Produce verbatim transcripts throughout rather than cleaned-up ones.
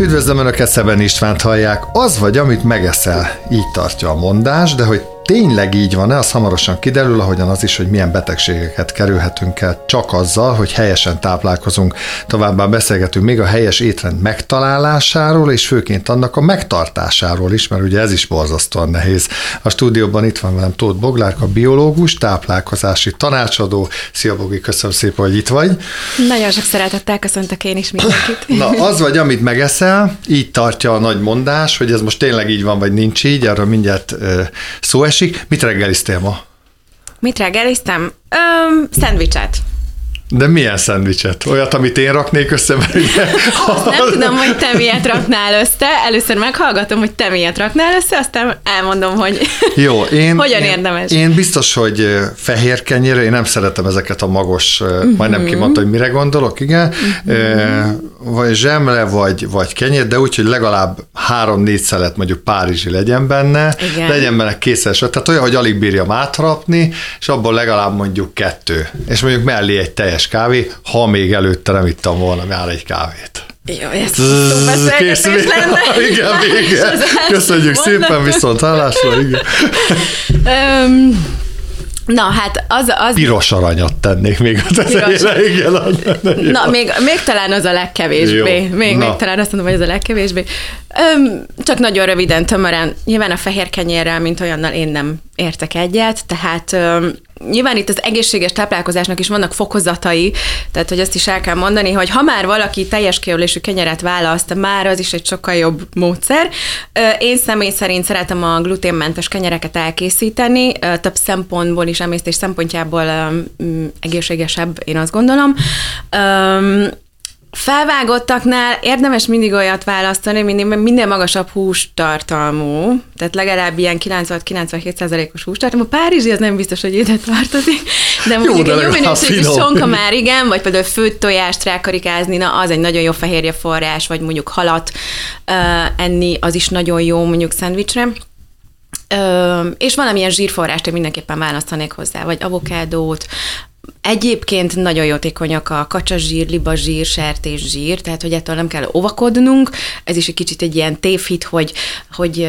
Üdvözlöm Önöket, Szeben Istvánt hallják. Az vagy, amit megeszel, így tartja a mondás, de hogy tényleg így van-e, az hamarosan kiderül, ahogyan az is, hogy milyen betegségeket kerülhetünk el csak azzal, hogy helyesen táplálkozunk. Továbbá beszélgetünk még a helyes étrend megtalálásáról, és főként annak a megtartásáról is, mert ugye ez is borzasztóan nehéz. A stúdióban itt van velem Tóth Boglárka, biológus, táplálkozási tanácsadó. Szia Bogi, köszönöm szépen, hogy itt vagy. Nagyon sok szeretettel köszöntök én is mindenkit. Na, az vagy, amit megeszel, így tartja a nagy mondás, hogy ez most tényleg így van, vagy nincs így, erről mindjárt szó esik. Mit reggeliztél ma? Mit reggeliztem? Öm, szendvicset. De milyen szendvicset? Olyat, amit én raknék össze? Nem tudom, hogy te miért raknál össze. Először meghallgatom, hogy te miért raknál össze, aztán elmondom, hogy Jó, én, hogyan én, érdemes. Én biztos, hogy fehér kenyérre, én nem szeretem ezeket a magos, uh-huh. majdnem kimondta, hogy mire gondolok, igen, uh-huh. vagy zsemle, vagy, vagy kenyér, de úgy, hogy legalább három-négy szelet mondjuk párizsi legyen benne, igen. legyen benne készes, tehát olyan, hogy alig bírjam átrapni, és abból legalább mondjuk kettő, és mondjuk mellé egy teljes kávé, ha még előtte nem ittam volna már egy kávét. Jó, ez szó beszélgetés lenne. Igen, igen. Köszönjük szépen, viszont hálásra, igen. Na, hát az... az... Piros aranyat tennék még a tetejére, igen. Na, még, még talán az a legkevésbé. Még, még talán azt mondom, hogy az a legkevésbé. Öm, csak nagyon röviden, tömören. Nyilván a fehér kenyérrel, mint olyannal én nem értek egyet, tehát... Öm, nyilván itt az egészséges táplálkozásnak is vannak fokozatai, tehát hogy azt is el kell mondani, hogy ha már valaki teljes kijelölésű kenyeret választ, már az is egy sokkal jobb módszer. Én személy szerint szeretem a gluténmentes kenyereket elkészíteni, több szempontból is, emésztés szempontjából egészségesebb, én azt gondolom. Felvágottaknál érdemes mindig olyat választani, mert minden magasabb hústartalmú, tehát legalább ilyen kilencven-kilencvenhét százalékos hústartalmú. Párizsi az nem biztos, hogy ide tartozik, de mondjuk egy jó minőségű sonka már igen, vagy például főtt tojást rákarikázni, na az egy nagyon jó fehérje forrás, vagy mondjuk halat uh, enni, az is nagyon jó mondjuk szendvicsre. Uh, és valamilyen zsírforrást én mindenképpen választanék hozzá, vagy avokádót. Egyébként nagyon jótékonyak a kacsazsír, libazsír, sertészsír, tehát hogy ettől nem kell óvakodnunk. Ez is egy kicsit egy ilyen tévhit, hogy, hogy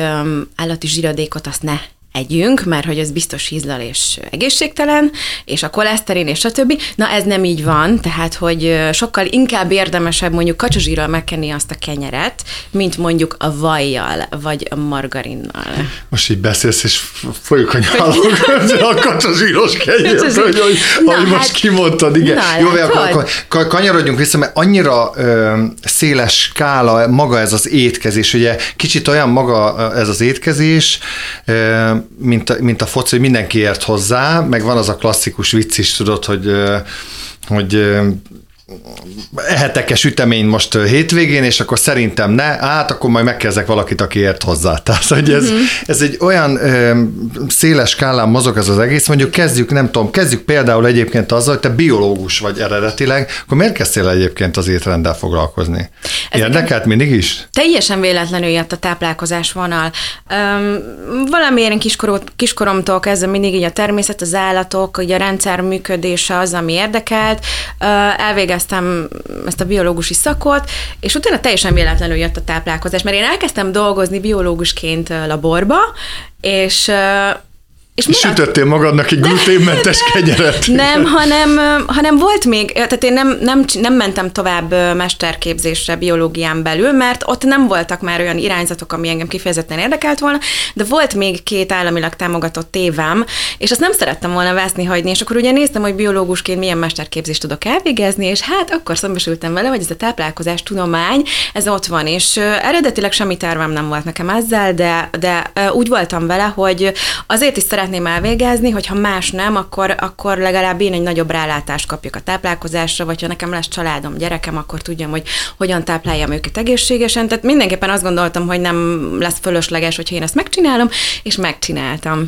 állati zsíradékot azt ne együnk, mert hogy ez biztos hízlal és egészségtelen, és a koleszterin, és a többi. Na ez nem így van, tehát hogy sokkal inkább érdemesebb mondjuk kacsazsírral megkenni azt a kenyeret, mint mondjuk a vajjal, vagy a margarinnal. Most így beszélsz, és folyik a nyálunk a kacsazsíros kenyeret, kacsazsír. hogy, na, ahogy hát, most kimondtad, igen. Na, jó, akkor, akkor kanyarodjunk vissza, mert annyira ö, széles skála maga ez az étkezés, ugye kicsit olyan maga ez az étkezés, ö, Mint a, mint a foci, hogy mindenki ért hozzá, meg van az a klasszikus vicc is, tudod, hogy, hogy ehetek-e sütemény most hétvégén, és akkor szerintem ne, hát akkor majd megkezdek valakit, aki ért hozzá. Tehát, hogy ez, mm-hmm. ez egy olyan ö, széles skálán mozog ez az egész, mondjuk kezdjük, nem tudom, kezdjük például egyébként azzal, hogy te biológus vagy eredetileg, akkor miért kezdtél egyébként az étrenddel foglalkozni? Érdekelt mindig is? Teljesen véletlenül jött a táplálkozás vonal. Öm, valamiért kiskorú, kiskoromtól kezdve mindig így a természet, az állatok, ugye a rendszer működése az, ami érdekelt. Elvégeztem ezt a biológusi szakot, és utána teljesen véletlenül jött a táplálkozás, mert én elkezdtem dolgozni biológusként laborba, és... És sütöttél magadnak egy gluténmentes kenyeret. Nem, hanem, hanem volt még, tehát én nem, nem, nem mentem tovább mesterképzésre biológián belül, mert ott nem voltak már olyan irányzatok, ami engem kifejezetten érdekelt volna, de volt még két államilag támogatott évem, és azt nem szerettem volna veszni hagyni, és akkor ugye néztem, hogy biológusként milyen mesterképzést tudok elvégezni, és hát akkor szembesültem vele, hogy ez a táplálkozás tudomány, ez ott van, és eredetileg semmi tervem nem volt nekem ezzel, de, de úgy voltam vele, hogy azért is szeretném elvégezni, hogyha más nem, akkor, akkor legalább én egy nagyobb rálátást kapjuk a táplálkozásra, vagy ha nekem lesz családom, gyerekem, akkor tudjam, hogy hogyan tápláljam őket egészségesen. Tehát mindenképpen azt gondoltam, hogy nem lesz fölösleges, hogyha én ezt megcsinálom, és megcsináltam.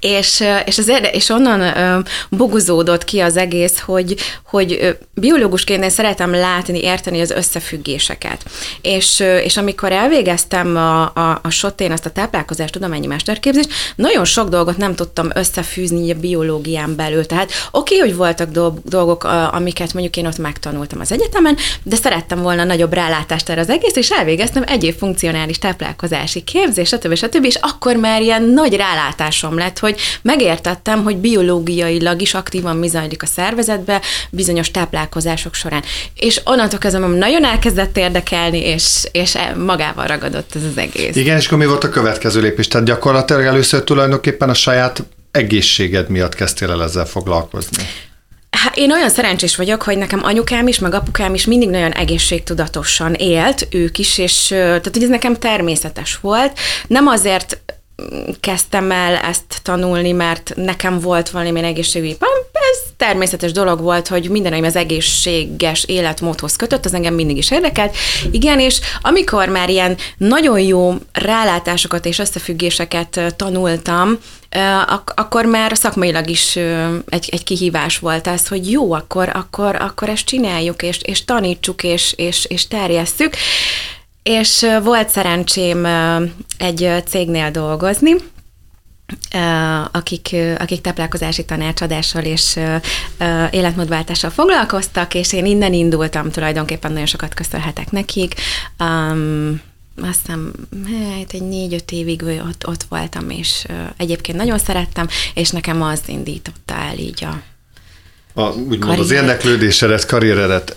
És, és, az érde, és onnan bogozódott ki az egész, hogy, hogy biológusként én szeretem látni, érteni az összefüggéseket. És, és amikor elvégeztem a, a, a SOTE-n azt a táplálkozás tudományi mesterképzést, nagyon sok dolgot nem tudtam összefűzni a biológián belül. Tehát oké, okay, hogy voltak dolgok, amiket mondjuk én ott megtanultam az egyetemen, de szerettem volna nagyobb rálátást erre az egész, és elvégeztem egyéb funkcionális táplálkozási képzés, stb. stb. És akkor már ilyen nagy rálátásom lett, hogy megértettem, hogy biológiailag is aktívan mi zajlik a szervezetbe bizonyos táplálkozások során. És onnantól kezdve nagyon elkezdett érdekelni, és, és magával ragadott ez az egész. Igen, és akkor mi volt a következő lépés? Tehát gyakorlatilag először tulajdonképpen a saját egészséged miatt kezdtél el ezzel foglalkozni. Hát én olyan szerencsés vagyok, hogy nekem anyukám is, meg apukám is mindig nagyon egészségtudatosan élt, ők is, és tehát hogy ez nekem természetes volt. Nem azért kezdtem el ezt tanulni, mert nekem volt valamilyen egészségügyi pamp, ez természetes dolog volt, hogy mindenem az egészséges életmódhoz kötött, az engem mindig is érdekelt. Igen, és amikor már ilyen nagyon jó rálátásokat és összefüggéseket tanultam, Ak- akkor már szakmailag is egy, egy kihívás volt ez, hogy jó, akkor, akkor, akkor ezt csináljuk, és, és tanítsuk, és, és, és terjesszük. És volt szerencsém egy cégnél dolgozni, akik, akik táplálkozási tanácsadással és életmódváltással foglalkoztak, és én innen indultam tulajdonképpen, nagyon sokat köszönhetek nekik. Um, Azt hiszem, hát egy négy-öt évig ott, ott voltam, és egyébként nagyon szerettem, és nekem az indította el így a, a úgymond az érdeklődésedet, karrieredet.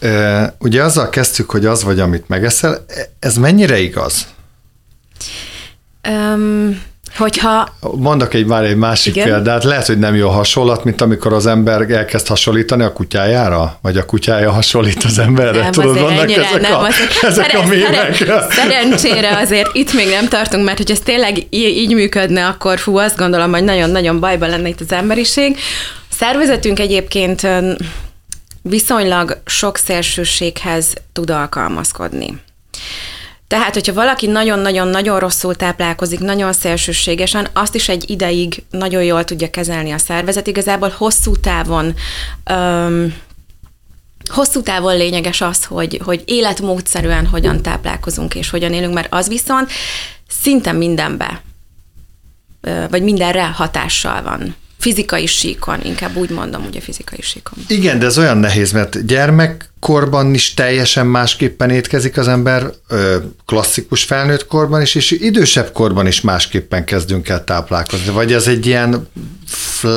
Ugye azzal kezdtük, hogy az vagy, amit megeszel. Ez mennyire igaz? Um, hogyha... Mondok egy, már egy másik igen? példát. Lehet, hogy nem jó hasonlat, mint amikor az ember elkezd hasonlítani a kutyájára, vagy a kutyája hasonlít az emberre. Nem, tudod, azért ennyire, ezek nem. A, azért, ezek szeren, a mémek. Szerencsére azért itt még nem tartunk, mert hogy ez tényleg í- így működne, akkor fú, azt gondolom, hogy nagyon-nagyon bajban lenne itt az emberiség. Szervezetünk egyébként viszonylag sok szélsőséghez tud alkalmazkodni. Tehát, hogyha valaki nagyon-nagyon-nagyon rosszul táplálkozik, nagyon szélsőségesen, azt is egy ideig nagyon jól tudja kezelni a szervezet. Igazából hosszú távon, öm, hosszú távon lényeges az, hogy, hogy életmódszerűen hogyan táplálkozunk és hogyan élünk, mert az viszont szinte mindenbe, vagy mindenre hatással van. Fizikai síkon, inkább úgy mondom, ugye fizikai síkon. Igen, de ez olyan nehéz, mert gyermekkorban is teljesen másképpen étkezik az ember, klasszikus felnőtt korban is, és idősebb korban is másképpen kezdünk el táplálkozni. Vagy ez egy ilyen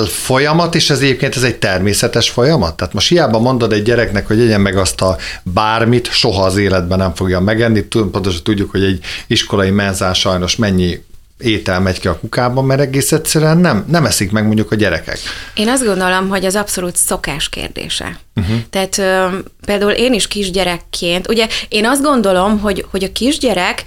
folyamat, és ez egyébként ez egy természetes folyamat? Tehát most hiába mondod egy gyereknek, hogy egyen meg azt a bármit, soha az életben nem fogja megenni. Pontosan tudjuk, hogy egy iskolai menzán sajnos mennyi étel megy ki a kukában, mert egész egyszerűen nem, nem eszik meg mondjuk a gyerekek. Én azt gondolom, hogy az abszolút szokás kérdése. Uh-huh. Tehát ö, például én is kisgyerekként, ugye én azt gondolom, hogy, hogy a kisgyerek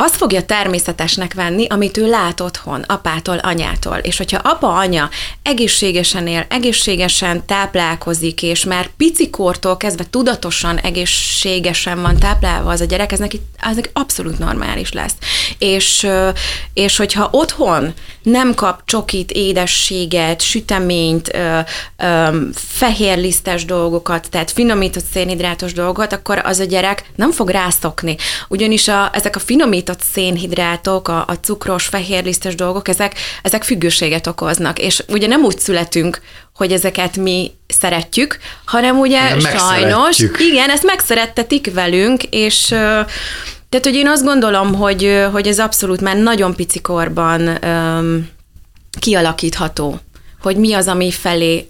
azt fogja természetesnek venni, amit ő lát otthon, apától, anyától. És hogyha apa, anya egészségesen él, egészségesen táplálkozik, és már picikortól kezdve tudatosan egészségesen van táplálva az a gyerek, ez neki, az neki abszolút normális lesz. És, és hogyha otthon nem kap csokit, édességet, süteményt, fehérlisztes dolgokat, tehát finomított szénhidrátos dolgokat, akkor az a gyerek nem fog rászokni. Ugyanis a, ezek a finomított a szénhidrátok, a, a cukros, fehérlisztes dolgok, ezek, ezek függőséget okoznak. És ugye nem úgy születünk, hogy ezeket mi szeretjük, hanem ugye sajnos, igen, ezt megszerettetik velünk, és tehát, hogy én azt gondolom, hogy, hogy ez abszolút már nagyon picikorban um, kialakítható, hogy mi az, ami felé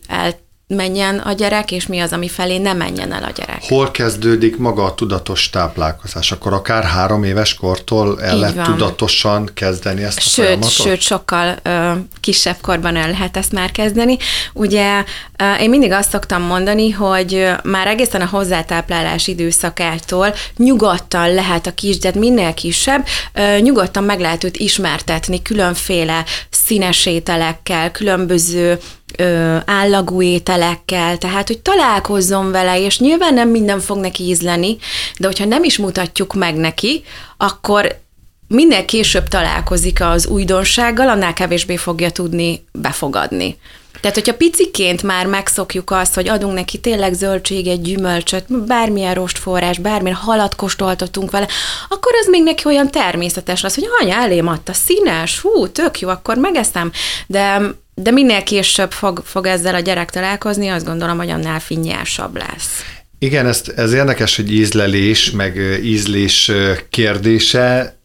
elmenjen a gyerek, és mi az, ami felé nem menjen el a gyerek. Hol kezdődik maga a tudatos táplálkozás? Akkor akár három éves kortól el lehet tudatosan kezdeni ezt a sőt, folyamatot? Sőt, sokkal ö, kisebb korban el lehet ezt már kezdeni. Ugye ö, én mindig azt szoktam mondani, hogy már egészen a hozzátáplálás időszakától nyugodtan lehet a kis, de minél kisebb, ö, nyugodtan meg lehet őt ismertetni különféle színes ételekkel, különböző Ö, állagú ételekkel, tehát, hogy találkozzon vele, és nyilván nem minden fog neki ízleni, de hogyha nem is mutatjuk meg neki, akkor minél később találkozik az újdonsággal, annál kevésbé fogja tudni befogadni. Tehát, hogyha piciként már megszokjuk azt, hogy adunk neki tényleg zöldséget, gyümölcsöt, bármilyen rostforrás, bármilyen halat kóstoltatunk vele, akkor az még neki olyan természetes lesz, hogy anya, elém adta, színes, hú, tök jó, akkor megeszem, de, de minél később fog, fog ezzel a gyerek találkozni, azt gondolom, hogy annál finnyásabb lesz. Igen, ez, ez érdekes, hogy ízlelés, meg ízlés kérdése,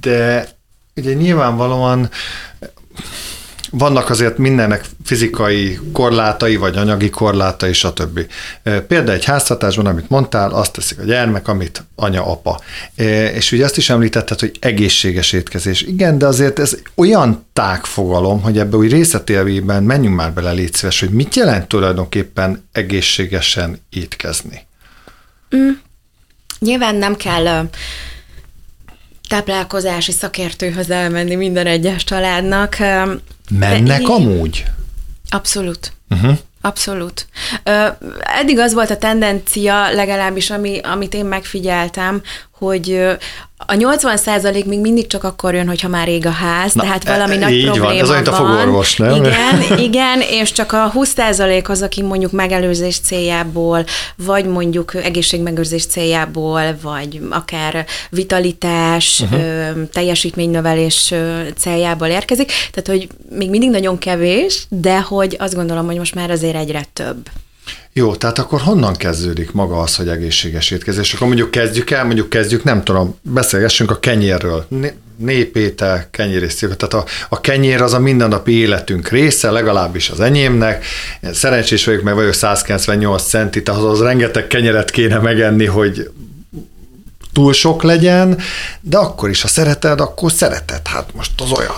de ugye nyilvánvalóan vannak azért mindennek fizikai korlátai, vagy anyagi korlátai, stb. Például egy háztartásban, amit mondtál, azt teszik a gyermek, amit anya, apa. És ugye azt is említetted, hogy egészséges étkezés. Igen, de azért ez olyan tág fogalom, hogy ebbe úgy részletében menjünk már bele, légy szíves, hogy mit jelent tulajdonképpen egészségesen étkezni? Mm. Nyilván nem kell táplálkozási szakértőhöz elmenni minden egyes családnak. Mennek így... amúgy? Abszolút. Uh-huh. Abszolút. Eddig az volt a tendencia, legalábbis ami, amit én megfigyeltem, hogy a nyolcvan százalék még mindig csak akkor jön, hogyha már ég a ház, na, tehát valami e, nagy így probléma van. Ez olyan a fogorvos, nem? Igen, igen, és csak a húsz százalék az, aki mondjuk megelőzés céljából, vagy mondjuk egészségmegőrzés céljából, vagy akár vitalitás, uh-huh. teljesítménynövelés céljából érkezik. Tehát, hogy még mindig nagyon kevés, de hogy azt gondolom, hogy most már azért egyre több. Jó, tehát akkor honnan kezdődik maga az, hogy egészséges étkezés? Akkor mondjuk kezdjük el, mondjuk kezdjük, nem tudom, beszélgessünk a kenyérről. Népétel, kenyérésztől. Tehát a, a kenyér az a mindennapi életünk része, legalábbis az enyémnek. Szerencsés vagyok, mert vagyok száz kilencvennyolc centi, tehát az rengeteg kenyeret kéne megenni, hogy túl sok legyen, de akkor is, ha szereted, akkor szereted. Hát most az olyan.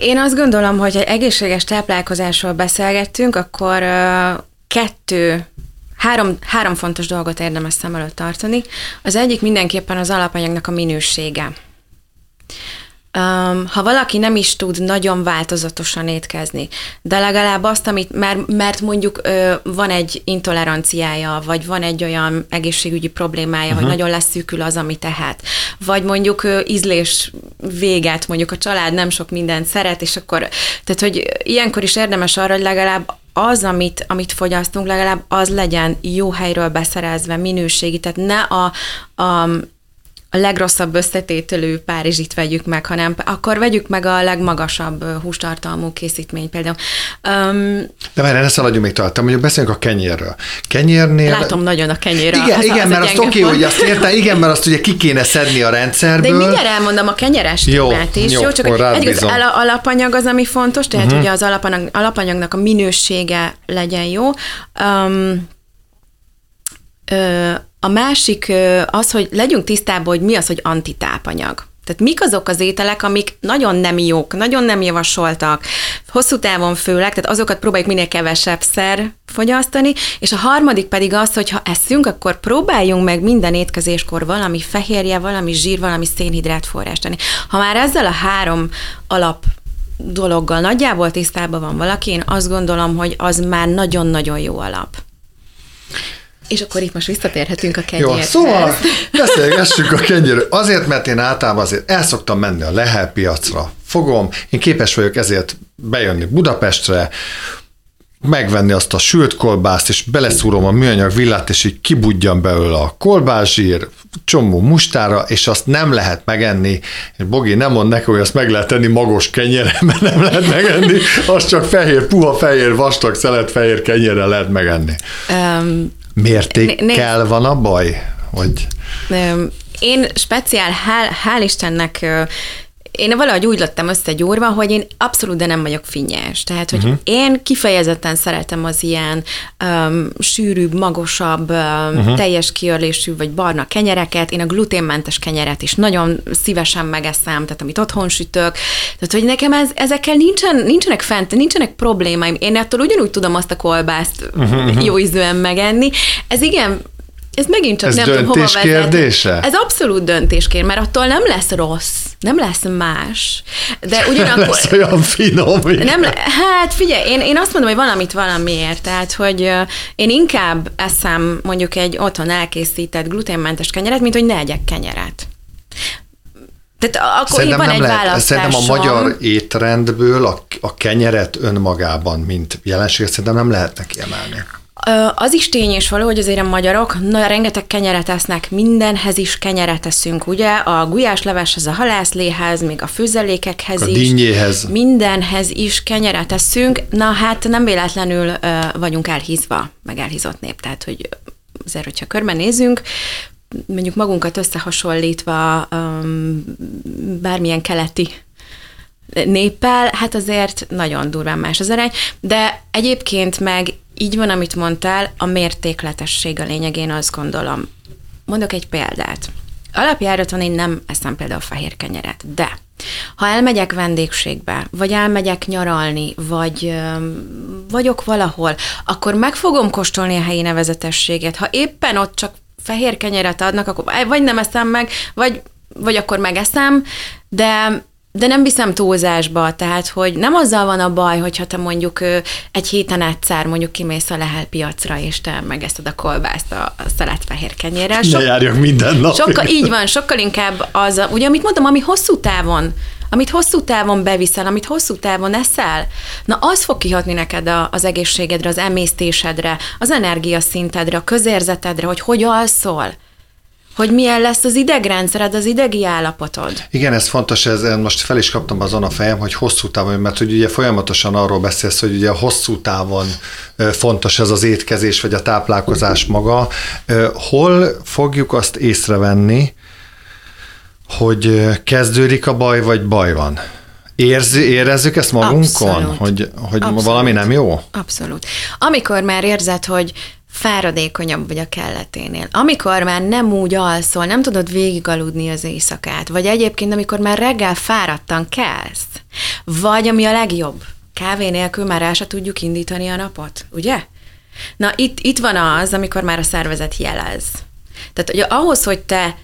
Én azt gondolom, hogy ha egészséges táplálkozásról beszélgettünk, akkor kettő, három, három fontos dolgot érdemes szem előtt tartani. Az egyik mindenképpen az alapanyagnak a minősége. Ha valaki nem is tud nagyon változatosan étkezni, de legalább azt, amit már, mert mondjuk van egy intoleranciája, vagy van egy olyan egészségügyi problémája, uh-huh. hogy nagyon leszűkül az, amit tehet. Vagy mondjuk ízlés véget, mondjuk a család nem sok mindent szeret, és akkor, tehát hogy ilyenkor is érdemes arra, hogy legalább az, amit, amit fogyasztunk, legalább az legyen jó helyről beszerezve, minőségi, tehát ne a, a a legrosszabb összetételű párizsit vegyük meg, hanem akkor vegyük meg a legmagasabb hústartalmú készítményt például. Um, De már ne szaladjunk még tovább, mondjuk beszéljünk a kenyérről. Kenyérnél... Látom nagyon a kenyér. Igen, az, igen az mert azt oké, okay, hogy azt értem, igen, mert azt ugye ki kéne szedni a rendszerből. De én mindjárt elmondom a kenyeres témát is. Jó, jó csak egyébként az alapanyag az, ami fontos, tehát uh-huh. ugye az alapanyag, alapanyagnak a minősége legyen jó. Um, ö, A másik az, hogy legyünk tisztában, hogy mi az, hogy antitápanyag. Tehát mik azok az ételek, amik nagyon nem jók, nagyon nem javasoltak, hosszú távon főleg, tehát azokat próbáljuk minél kevesebbszer fogyasztani, és a harmadik pedig az, hogy ha eszünk, akkor próbáljunk meg minden étkezéskor valami fehérje, valami zsír, valami szénhidrát forrást tenni. Ha már ezzel a három alap dologgal nagyjából tisztában van valaki, én azt gondolom, hogy az már nagyon-nagyon jó alap. És akkor itt most visszatérhetünk a kenyérhez. Jó, szóval beszélgessünk a kenyérről. Azért, mert én általában azért el szoktam menni a lehelpiacra. Fogom, én képes vagyok ezért bejönni Budapestre, megvenni azt a sült kolbászt, és beleszúrom a műanyag villát, és így kibudjan belőle a kolbászsír, csomó mustára, és azt nem lehet megenni. Bogi, nem mond nekem, hogy azt meg lehet enni magos kenyérre, mert nem lehet megenni, azt csak fehér, puha fehér, vastag szelet fehér kenyérre lehet megenni. Um. Mértékkel né- van a baj? Hogy... Én speciál, hál', hál' Istennek, én valahogy úgy lettem összegyúrva, hogy én abszolút de nem vagyok finnyás. Tehát, hogy uh-huh. én kifejezetten szeretem az ilyen um, sűrűbb, magasabb, um, uh-huh. teljes kiörlésű vagy barna kenyereket. Én a gluténmentes kenyeret is nagyon szívesen megeszem, tehát amit otthon sütök. Tehát, hogy nekem ez, ezekkel nincsen, nincsenek fent, nincsenek problémáim. Én attól ugyanúgy tudom azt a kolbászt uh-huh. jó ízűen megenni. Ez igen... Ez megint csak ez nem tudom, hova kérdése? Ez abszolút döntéskérdés, mert attól nem lesz rossz, nem lesz más. De ugyanakkor... Nem lesz olyan finom. Nem le, hát figyelj, én, én azt mondom, hogy valamit valamiért. Tehát, hogy én inkább eszem mondjuk egy otthon elkészített gluténmentes kenyeret, mint hogy ne egyek kenyeret. Tehát akkor szerintem van egy lehet, választásom. Szerintem a magyar étrendből a, a kenyeret önmagában, mint jelenség, szerintem nem lehetne kiemelni. Az is tény és való, hogy azért a magyarok na, rengeteg kenyeret esznek, mindenhez is kenyeret eszünk, ugye? A gulyásleveshez, a halászléhez, még a főzelékekhez a is. A dinnyéhez. Mindenhez is kenyeret eszünk. Na hát nem véletlenül uh, vagyunk elhízva, meg elhízott nép. Tehát, hogy azért, hogyha körbenézünk, mondjuk magunkat összehasonlítva um, bármilyen keleti néppel, hát azért nagyon durván más az arány, de egyébként meg így van, amit mondtál, a mértékletesség a lényeg, én azt gondolom. Mondok egy példát. Alapjáraton én nem eszem például fehér kenyeret, de ha elmegyek vendégségbe, vagy elmegyek nyaralni, vagy öm, vagyok valahol, akkor meg fogom kóstolni a helyi nevezetességet. Ha éppen ott csak fehér kenyeret adnak, akkor vagy nem eszem meg, vagy, vagy akkor megeszem, de... De nem viszem túlzásba, tehát, hogy nem azzal van a baj, hogyha te mondjuk egy héten egyszer mondjuk kimész a Lehel piacra, és te megeszed a kolbászt a, a szalátfehér kenyérrel. Sok, ne járjak minden nap. Sokkal, így van, sokkal inkább az, ugye, amit mondom, ami hosszú távon, amit hosszú távon beviszel, amit hosszú távon eszel, na az fog kihatni neked a, az egészségedre, az emésztésedre, az energiaszintedre, a közérzetedre, hogy hogy alszol. Hogy milyen lesz az idegrendszered, az idegi állapotod. Igen, ez fontos, ez most fel is kaptam azon a fejem, hogy hosszú távon, mert hogy ugye folyamatosan arról beszélsz, hogy ugye a hosszú távon fontos ez az étkezés, vagy a táplálkozás maga. Hol fogjuk azt észrevenni, hogy kezdődik a baj, vagy baj van? Érzi, érezzük ezt magunkon? Abszolút. Hogy, hogy Abszolút. Valami nem jó? Abszolút. Amikor már érzed, hogy fáradékonyabb vagy a kelleténél. Amikor már nem úgy alszol, nem tudod végigaludni az éjszakát, vagy egyébként, amikor már reggel fáradtan kelsz, vagy ami a legjobb, kávé nélkül már el se tudjuk indítani a napot, ugye? Na, itt, itt van az, amikor már a szervezet jelez. Tehát, hogy ahhoz, hogy te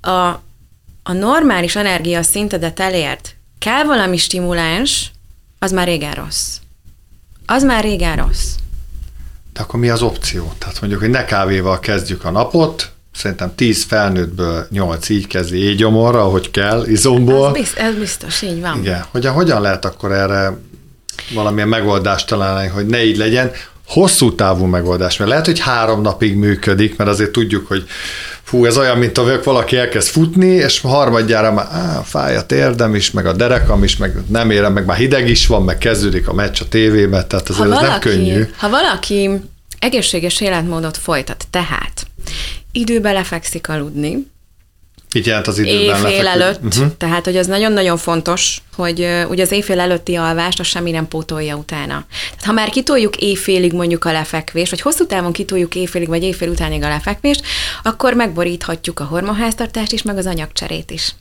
a, a normális energiaszintedet elért, kell valami stimuláns, az már régen rossz. Az már régen rossz. Akkor mi az opció? Tehát mondjuk, hogy ne kávéval kezdjük a napot, szerintem tíz felnőttből nyolc így kezdi éjgyomorra, ahogy kell, izomból. Ez biztos, ez biztos, így van. Igen. Hogyan, hogyan lehet akkor erre valamilyen megoldást találni, hogy ne így legyen? Hosszú távú megoldás, mert lehet, hogy három napig működik, mert azért tudjuk, hogy hú, ez olyan, mint ha valaki elkezd futni, és harmadjára már á, fáj a térdem is, meg a derekam is, meg nem érem, meg már hideg is van, meg kezdődik a meccs a tévében, tehát azért ez nem könnyű. Ha valaki egészséges életmódot folytat, tehát időben lefekszik aludni, így jelent az időben éjfél előtt, uh-huh. Tehát, hogy az nagyon-nagyon fontos, hogy uh, ugye az éjfél előtti alvást, az semmi nem pótolja utána. Tehát, ha már kitoljuk éjfélig mondjuk a lefekvést, vagy hosszú távon kitoljuk éjfélig, vagy éjfél utánig a lefekvést, akkor megboríthatjuk a hormonháztartást is, meg az anyagcserét is.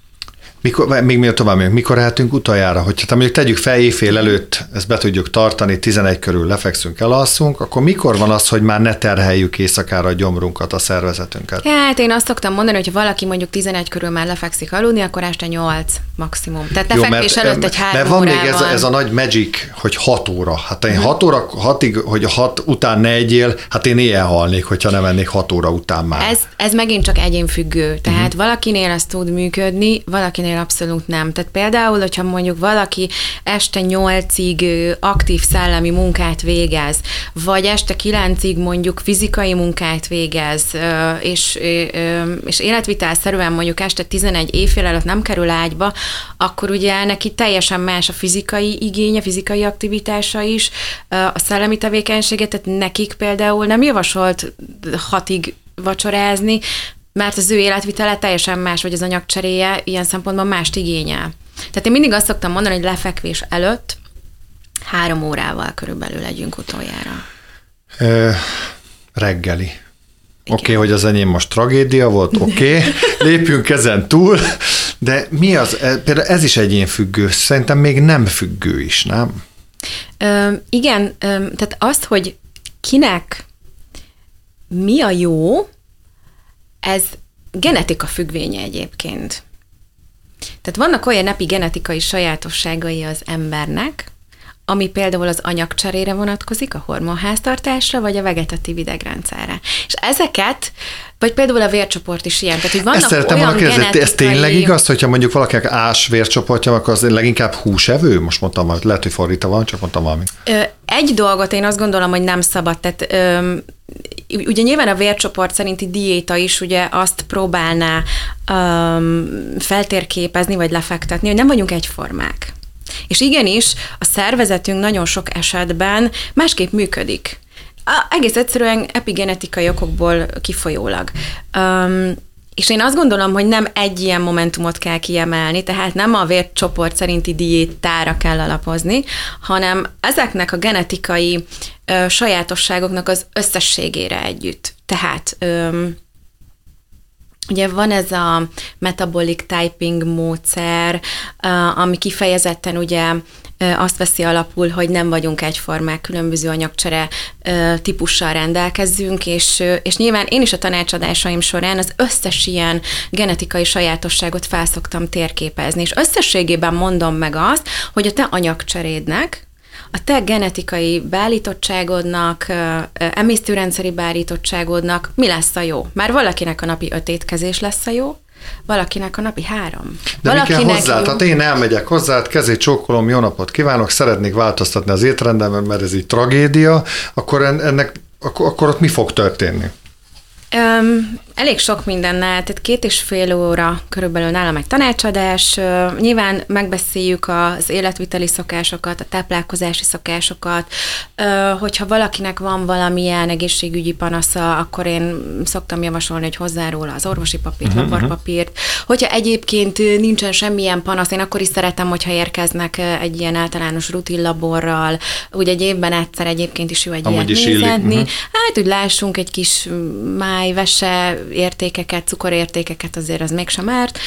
Mikor, még miért tovább megyünk, mikor lehetünk utoljára? Hogyha te mondjuk tegyük fel éjfél előtt, ezt be tudjuk tartani, tizenegy körül lefekszünk, elalszunk, akkor mikor van az, hogy már ne terheljük éjszakára a gyomrunkat, a szervezetünket? Hát én azt szoktam mondani, hogy ha valaki mondjuk tizenegy körül már lefekszik aludni, akkor este nyolc maximum. Tehát lefekvés előtt egy három órával. Mert van még ez, ez a nagy magic, hogy hat óra. Hát én hat óra, hatig, hogy hat után ne egyél, hát én éjjel halnék, hogyha nem ennék hat óra után már. Ez, ez megint csak egyénfüggő. Tehát uh-huh. valakinél ez tud működni, valakinél abszolút nem. Tehát például, hogyha mondjuk valaki este nyolcig aktív szellemi munkát végez, vagy este kilencig mondjuk fizikai munkát végez, és, és életvitelszerűen mondjuk este tizenegy éjfél előtt nem kerül ágyba, akkor ugye neki teljesen más a fizikai igénye, fizikai aktivitása is, a szellemi tevékenysége, tehát nekik például nem javasolt hatig vacsorázni, mert az ő életvitele teljesen más, vagy az anyagcseréje ilyen szempontban mást igényel. Tehát én mindig azt szoktam mondani, hogy lefekvés előtt három órával körülbelül legyünk utoljára. Ö, reggeli. Oké, okay, hogy az enyém most tragédia volt, oké, okay. Lépjünk ezen túl, de mi az, például ez is egyénfüggő, szerintem még nem függő is, nem? Ö, igen, ö, tehát azt, hogy kinek mi a jó, ez genetika függvénye egyébként. Tehát vannak olyan epigenetikai sajátosságai az embernek, ami például az anyagcserére vonatkozik, a hormonháztartásra, vagy a vegetatív idegrendszerre. És ezeket, vagy például a vércsoport is ilyen. Tehát, hogy vannak ezt szeretem olyan volna genetikai... Ez tényleg igaz, hogyha mondjuk valakinek ás vércsoportja, akkor az leginkább húsevő? Most mondtam valamit, lehet, hogy fordítva van, csak mondtam valamit. Egy dolgot én azt gondolom, hogy nem szabad, tehát... Öm, ugye nyilván a vércsoport szerinti diéta is ugye azt próbálná um, feltérképezni, vagy lefektetni, hogy nem vagyunk egyformák. És igenis, a szervezetünk nagyon sok esetben másképp működik. Egész egyszerűen epigenetikai okokból kifolyólag. Um, És én azt gondolom, hogy nem egy ilyen momentumot kell kiemelni, tehát nem a vércsoport szerinti diétára kell alapozni, hanem ezeknek a genetikai ö, sajátosságoknak az összességére együtt. Tehát ö, ugye van ez a metabolic typing módszer, ö, ami kifejezetten ugye ö, azt veszi alapul, hogy nem vagyunk egyformák, különböző anyagcsere típussal rendelkezzünk, és, és nyilván én is a tanácsadásaim során az összes ilyen genetikai sajátosságot fel szoktam térképezni, és összességében mondom meg azt, hogy a te anyagcserédnek, a te genetikai beállítottságodnak, emésztőrendszeri beállítottságodnak mi lesz a jó? Már valakinek a napi öt étkezés lesz a jó, valakinek a napi három. De valakinek... mi kell hozzád? Hát én elmegyek hozzád, kezét csókolom, jó napot kívánok, szeretnék változtatni az étrendemen, mert ez így tragédia, akkor, ennek, akkor, akkor ott mi fog történni? Um, elég sok mindennel, tehát két és fél óra körülbelül nálam egy tanácsadás, uh, nyilván megbeszéljük az életviteli szokásokat, a táplálkozási szokásokat, uh, hogyha valakinek van valamilyen egészségügyi panasza, akkor én szoktam javasolni, hogy hozzá róla az orvosi papírt, uh-huh, laborpapírt, uh-huh. Hogyha egyébként nincsen semmilyen panasz, én akkor is szeretem, hogyha érkeznek egy ilyen általános rutin laborral, úgy egy évben egyszer egyébként is jó egy amúgy ilyet nézetni, uh-huh. Hát, hogy lássunk egy kis már vese értékeket, cukorértékeket azért az mégsem árt.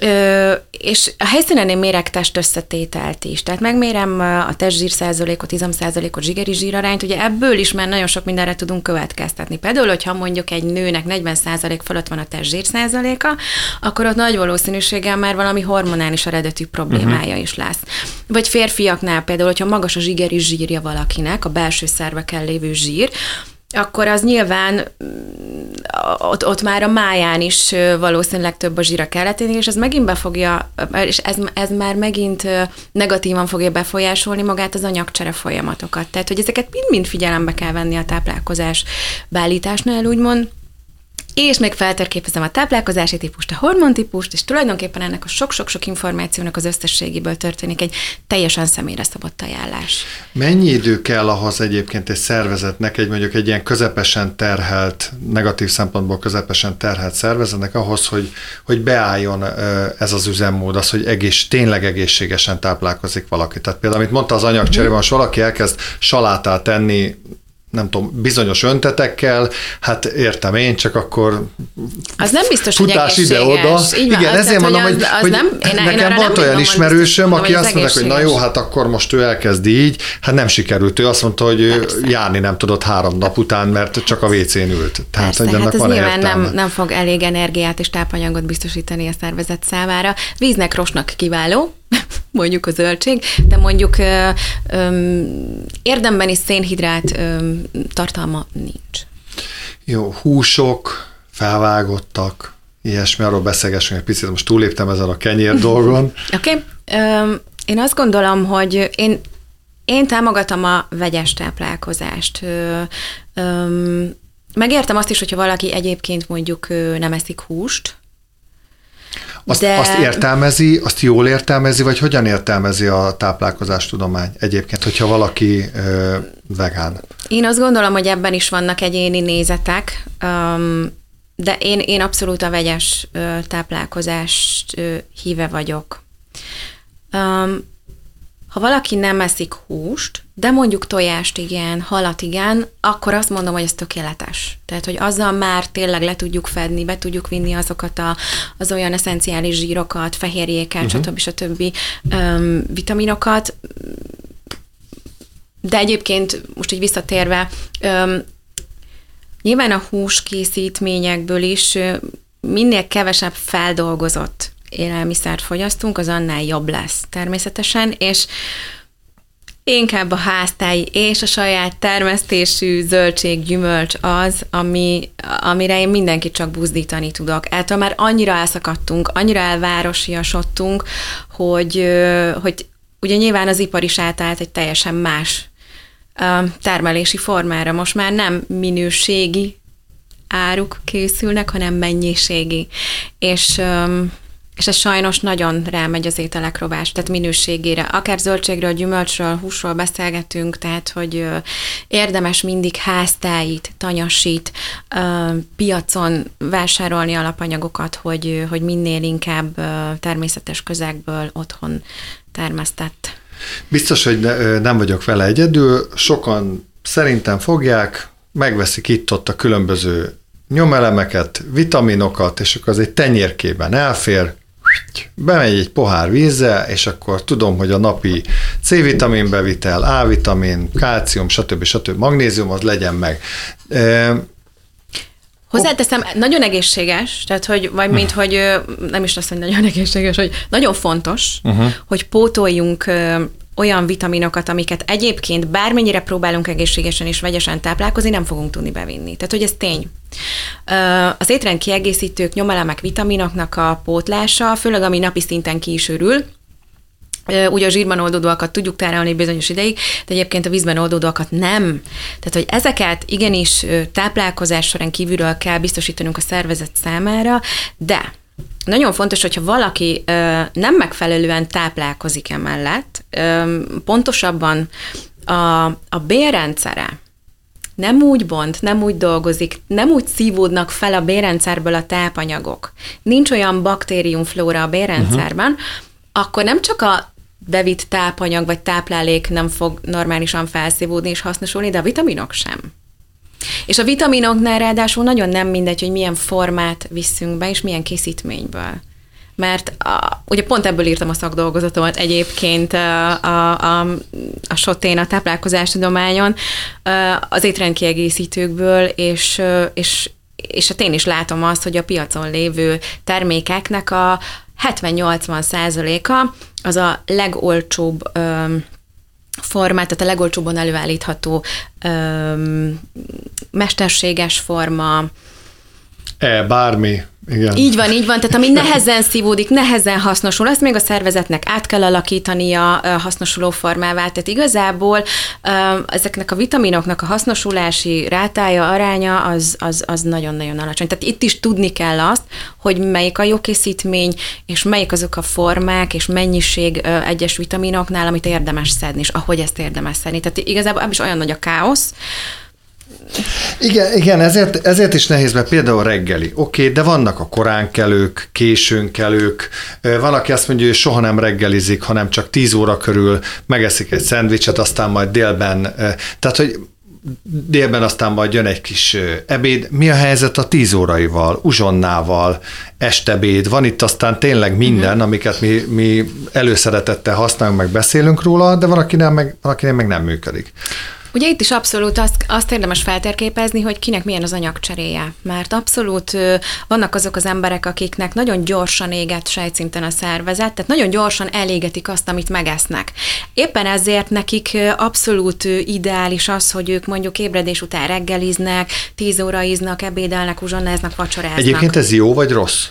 Ö, és a helyszínen én mérek test összetételt is. Tehát megmérem a testzsír százalékot, izomszázalékot, zsigeri zsírarányt. Ugye ebből is már nagyon sok mindenre tudunk következtetni. Például, hogyha mondjuk egy nőnek negyven százalék fölött van a testzsír százaléka, akkor ott nagy valószínűséggel már valami hormonális eredetű problémája uh-huh. is lesz. Vagy férfiaknál például, hogyha magas a zsigeri zsírja valakinek, a belső szerveken lévő zsír, akkor az nyilván ott, ott már a máján is valószínűleg több a zsíra kelleténél, és ez megint befogja, és ez, ez már megint negatívan fogja befolyásolni magát az anyagcsere folyamatokat. Tehát, hogy ezeket mind-mind figyelembe kell venni a táplálkozás beállításnál, úgymond, és még feltérképezem a táplálkozási típust, a hormontípust, és tulajdonképpen ennek a sok-sok-sok információnak az összességéből történik egy teljesen személyre szabott ajánlás. Mennyi idő kell ahhoz egyébként egy szervezetnek, egy mondjuk egy ilyen közepesen terhelt, negatív szempontból közepesen terhelt szervezetnek ahhoz, hogy, hogy beálljon ez az üzemmód, az, hogy egész, tényleg egészségesen táplálkozik valaki. Tehát például, amit mondta az anyagcserében, most valaki elkezd salátát tenni, nem tudom, bizonyos öntetekkel, hát értem én, csak akkor az nem biztos, hogy egészséges. Ide-oda. Igen, van, ezért mondom, hogy, az, az hogy nem, én, nekem volt olyan ismerősöm, aki az azt mondta, hogy na jó, hát akkor most ő elkezd így, hát nem sikerült. Ő azt mondta, hogy ő járni nem tudott három nap után, mert csak a vécén ült. Tehát, persze, hát ez nyilván nem, nem fog elég energiát és tápanyagot biztosítani a szervezet számára. Víznek, rosnak kiváló, mondjuk a zöldség, de mondjuk ö, ö, érdemben is szénhidrát ö, tartalma nincs. Jó, húsok, felvágottak, ilyesmi, arról beszélgessünk egy picit, most túléptem ezen a kenyér dolgon. Oké, okay. Én azt gondolom, hogy én, én támogatom a vegyes táplálkozást. Ö, ö, megértem azt is, hogyha valaki egyébként mondjuk nem eszik húst, Azt, De... azt értelmezi, azt jól értelmezi, vagy hogyan értelmezi a táplálkozástudomány egyébként, hogyha valaki ö, vegán? Én azt gondolom, hogy ebben is vannak egyéni nézetek, de én, én abszolút a vegyes táplálkozás híve vagyok. Ha valaki nem eszik húst, de mondjuk tojást igen, halat igen, akkor azt mondom, hogy ez tökéletes. Tehát, hogy azzal már tényleg le tudjuk fedni, be tudjuk vinni azokat a, az olyan eszenciális zsírokat, fehérjéket, stb. Stb. Um, vitaminokat. De egyébként, most így visszatérve, um, nyilván a húskészítményekből is minél kevesebb feldolgozott élelmiszert fogyasztunk, az annál jobb lesz természetesen, és Inkább a háztáji és a saját termesztésű zöldséggyümölcs az, ami, amire én mindenkit csak buzdítani tudok. Ettől már annyira elszakadtunk, annyira elvárosiasodtunk, hogy, hogy ugye nyilván az ipar is átállt egy teljesen más termelési formára. Most már nem minőségi áruk készülnek, hanem mennyiségi. És... És ez sajnos nagyon rámegy az ételek rovás, tehát minőségére. Akár zöldségről, gyümölcsről, húsról beszélgetünk, tehát hogy érdemes mindig háztáit, tanyasít, piacon vásárolni alapanyagokat, hogy, hogy minél inkább természetes közegből otthon termesztett. Biztos, hogy ne, nem vagyok vele egyedül. Sokan szerintem fogják, megveszik itt-ott a különböző nyomelemeket, vitaminokat, és akkor az egy tenyérkében elfér, bemegy egy pohár vízzel, és akkor tudom, hogy a napi C-vitamin bevitel, A-vitamin, kalcium, stb. stb. Magnézium, az legyen meg. E- Hozzáteszem, nagyon egészséges, tehát hogy, vagy mint, hogy nem is lesz, hogy nagyon egészséges, hogy nagyon fontos, uh-huh. hogy pótoljunk olyan vitaminokat, amiket egyébként bármennyire próbálunk egészségesen és vegyesen táplálkozni, nem fogunk tudni bevinni. Tehát, hogy ez tény. Az étrend kiegészítők, nyomelemek, vitaminoknak a pótlása, főleg ami napi szinten ki is ürül, ugye a zsírban oldódóakat tudjuk tárolni bizonyos ideig, de egyébként a vízben oldódóakat nem. Tehát, hogy ezeket igenis táplálkozás során kívülről kell biztosítanunk a szervezet számára, de nagyon fontos, hogyha valaki ö, nem megfelelően táplálkozik emellett, ö, pontosabban a, a bérrendszere nem úgy bont, nem úgy dolgozik, nem úgy szívódnak fel a bérrendszerből a tápanyagok, nincs olyan baktériumflóra a bérrendszerben, uh-huh. akkor nem csak a bevitt tápanyag vagy táplálék nem fog normálisan felszívódni és hasznosulni, de a vitaminok sem. És a vitaminoknál ráadásul nagyon nem mindegy, hogy milyen formát viszünk be, és milyen készítményből. Mert a, ugye pont ebből írtam a szakdolgozatomat egyébként a, a, a, a SOTE-n, a táplálkozástudományon, az étrendkiegészítőkből, és, és, és hát én is látom azt, hogy a piacon lévő termékeknek a hetven-nyolcvan százaléka az a legolcsóbb formát, tehát a legolcsóbban előállítható öm, mesterséges forma. E, bármi, igen. Így van, így van, tehát ami nehezen szívódik, nehezen hasznosul, azt még a szervezetnek át kell alakítania hasznosuló formává, tehát igazából öm, ezeknek a vitaminoknak a hasznosulási rátája, aránya az, az, az nagyon-nagyon alacsony. Tehát itt is tudni kell azt, hogy melyik a jó készítmény, és melyik azok a formák és mennyiség egyes vitaminoknál, amit érdemes szedni, és ahogy ezt érdemes szedni. Tehát igazából nem is olyan nagy a káosz. Igen, igen, ezért, ezért is nehéz, mert például reggeli. Oké, okay, de vannak a koránkelők, későnkelők, van, aki azt mondja, hogy soha nem reggelizik, hanem csak tíz óra körül megeszik egy szendvicset, aztán majd délben, tehát hogy délben aztán majd jön egy kis ebéd. Mi a helyzet a tíz óraival, uzsonnával, estebéd? Van itt aztán tényleg minden, amiket mi, mi előszeretettel használunk, meg beszélünk róla, de van, akinél meg, van, akinél meg nem működik. Ugye itt is abszolút azt, azt érdemes feltérképezni, hogy kinek milyen az anyagcseréje. Mert abszolút vannak azok az emberek, akiknek nagyon gyorsan éget sejtszinten a szervezet, tehát nagyon gyorsan elégetik azt, amit megesznek. Éppen ezért nekik abszolút ideális az, hogy ők mondjuk ébredés után reggeliznek, tíz óraiznak, ebédelnek, uzsonnáznak, vacsoráznak. Egyébként ez jó vagy rossz?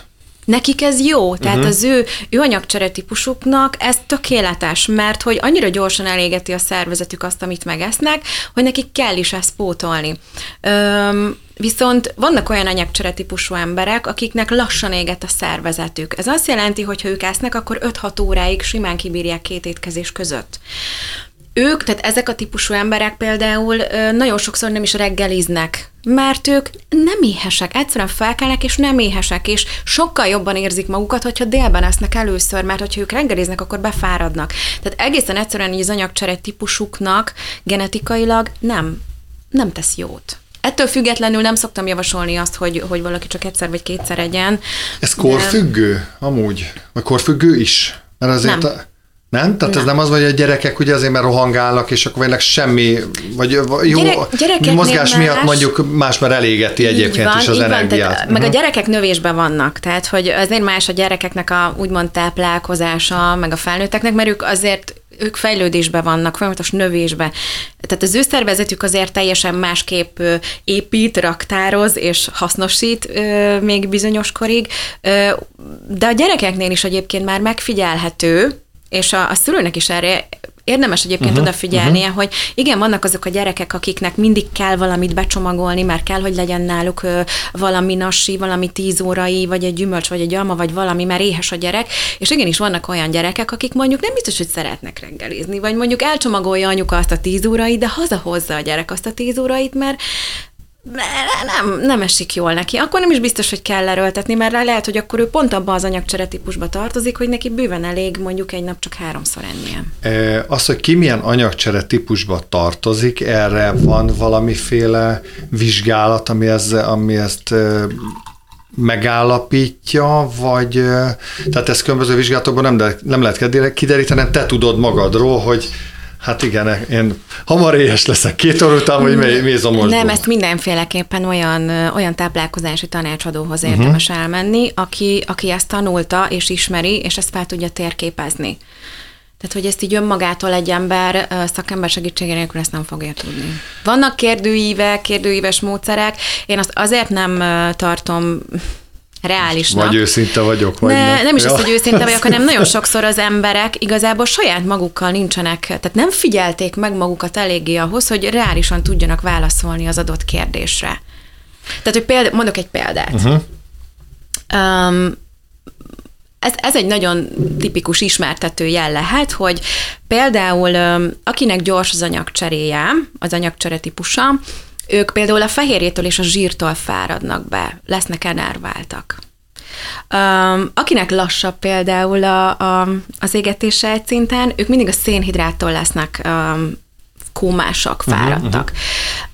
Nekik ez jó, tehát uh-huh. az ő, ő anyagcsere típusuknak ez tökéletes, mert hogy annyira gyorsan elégeti a szervezetük azt, amit megesznek, hogy nekik kell is ezt pótolni. Üm, viszont vannak olyan anyagcsere típusú emberek, akiknek lassan éget a szervezetük. Ez azt jelenti, hogy ha ők esznek, akkor öt-hat óráig simán kibírják két étkezés között. Ők, tehát ezek a típusú emberek például nagyon sokszor nem is reggeliznek, mert ők nem éhesek, egyszerűen felkelnek, és nem éhesek, és sokkal jobban érzik magukat, hogyha délben esznek először, mert hogyha ők reggeliznek, akkor befáradnak. Tehát egészen egyszerűen így az anyagcsere típusuknak genetikailag nem, nem tesz jót. Ettől függetlenül nem szoktam javasolni azt, hogy, hogy valaki csak egyszer vagy kétszer egyen. Ez korfüggő de... amúgy? Vagy korfüggő is? Mert azért nem. A... Nem? Tehát nem. Ez nem az, hogy a gyerekek ugye azért, mert rohangálnak, és akkor ennek semmi, vagy jó Gyere- mozgás miatt mondjuk más már elégeti egyébként van, is az energiát. Van, tehát, uh-huh. Meg a gyerekek növésben vannak, tehát hogy azért más a gyerekeknek a úgymond táplálkozása, meg a felnőtteknek, mert ők azért ők fejlődésben vannak, folyamatos növésben. Tehát az ő szervezetük azért teljesen másképp épít, raktároz és hasznosít még bizonyos korig, de a gyerekeknél is egyébként már megfigyelhető, és a, a szülőnek is erre érdemes egyébként uh-huh, odafigyelnie, uh-huh. hogy igen, vannak azok a gyerekek, akiknek mindig kell valamit becsomagolni, már kell, hogy legyen náluk valami nassi, valami tíz órai, vagy egy gyümölcs, vagy egy alma, vagy valami, mert éhes a gyerek, és igenis vannak olyan gyerekek, akik mondjuk nem biztos, hogy szeretnek reggelizni, vagy mondjuk elcsomagolja anyuka azt a tíz órait, de hazahozza a gyerek azt a tíz órait, mert nem, nem esik jól neki. Akkor nem is biztos, hogy kell erőltetni, mert lehet, hogy akkor ő pont abban az anyagcsere típusba tartozik, hogy neki bőven elég mondjuk egy nap csak háromszor ennie. Az, hogy ki milyen anyagcsere típusba tartozik, erre van valamiféle vizsgálat, ami ezt, ami ezt megállapítja, vagy tehát ezt különböző vizsgálatokban nem, nem lehet kideríteni, hanem te tudod magadról, hogy hát igen, én hamar éhes leszek két óra után, vagy méz a mosdóba. Nem, ezt mindenféleképpen olyan, olyan táplálkozási tanácsadóhoz érdemes uh-huh. elmenni, aki, aki ezt tanulta és ismeri, és ezt fel tudja térképezni. Tehát, hogy ezt így önmagától egy ember szakember segítsége nélkül ezt nem fogja tudni. Vannak kérdőívek, kérdőíves módszerek, én azt azért nem tartom... reálisnak. Vagy őszinte vagyok, vagy ne, nem. Nem is ja. az, hogy őszinte vagyok, hanem nagyon sokszor az emberek igazából saját magukkal nincsenek, tehát nem figyelték meg magukat eléggé ahhoz, hogy reálisan tudjanak válaszolni az adott kérdésre. Tehát, hogy példa, mondok egy példát. Uh-huh. Um, ez, ez egy nagyon tipikus ismertető jel lehet, hogy például um, akinek gyors az anyagcseréje, az anyagcsere típusa, ők például a fehérjétől és a zsírtól fáradnak be, lesznek enerváltak. Um, akinek lassabb például a, a, az égetése egy szinten, ők mindig a szénhidráttól lesznek um, kómásak, fáradtak.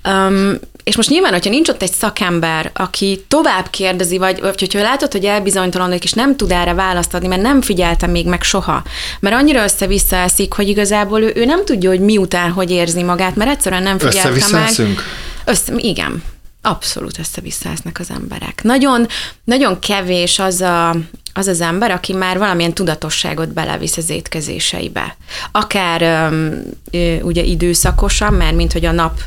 Uh-huh, uh-huh. Um, és most nyilván, hogyha nincs ott egy szakember, aki tovább kérdezi, vagy, vagy hogyha látod, hogy elbizonytalanodik, és nem tud erre választ adni, mert nem figyeltem még meg soha. Mert annyira össze-vissza eszik, hogy igazából ő, ő nem tudja, hogy miután hogy érzi magát, mert egyszerűen nem figyeltem meg. Össze-vissza Össze, igen. Abszolút össze-vissza esznek az emberek. Nagyon, nagyon kevés az a... az az ember, aki már valamilyen tudatosságot belevisz az étkezéseibe. Akár ugye időszakosan, mert mint hogy a nap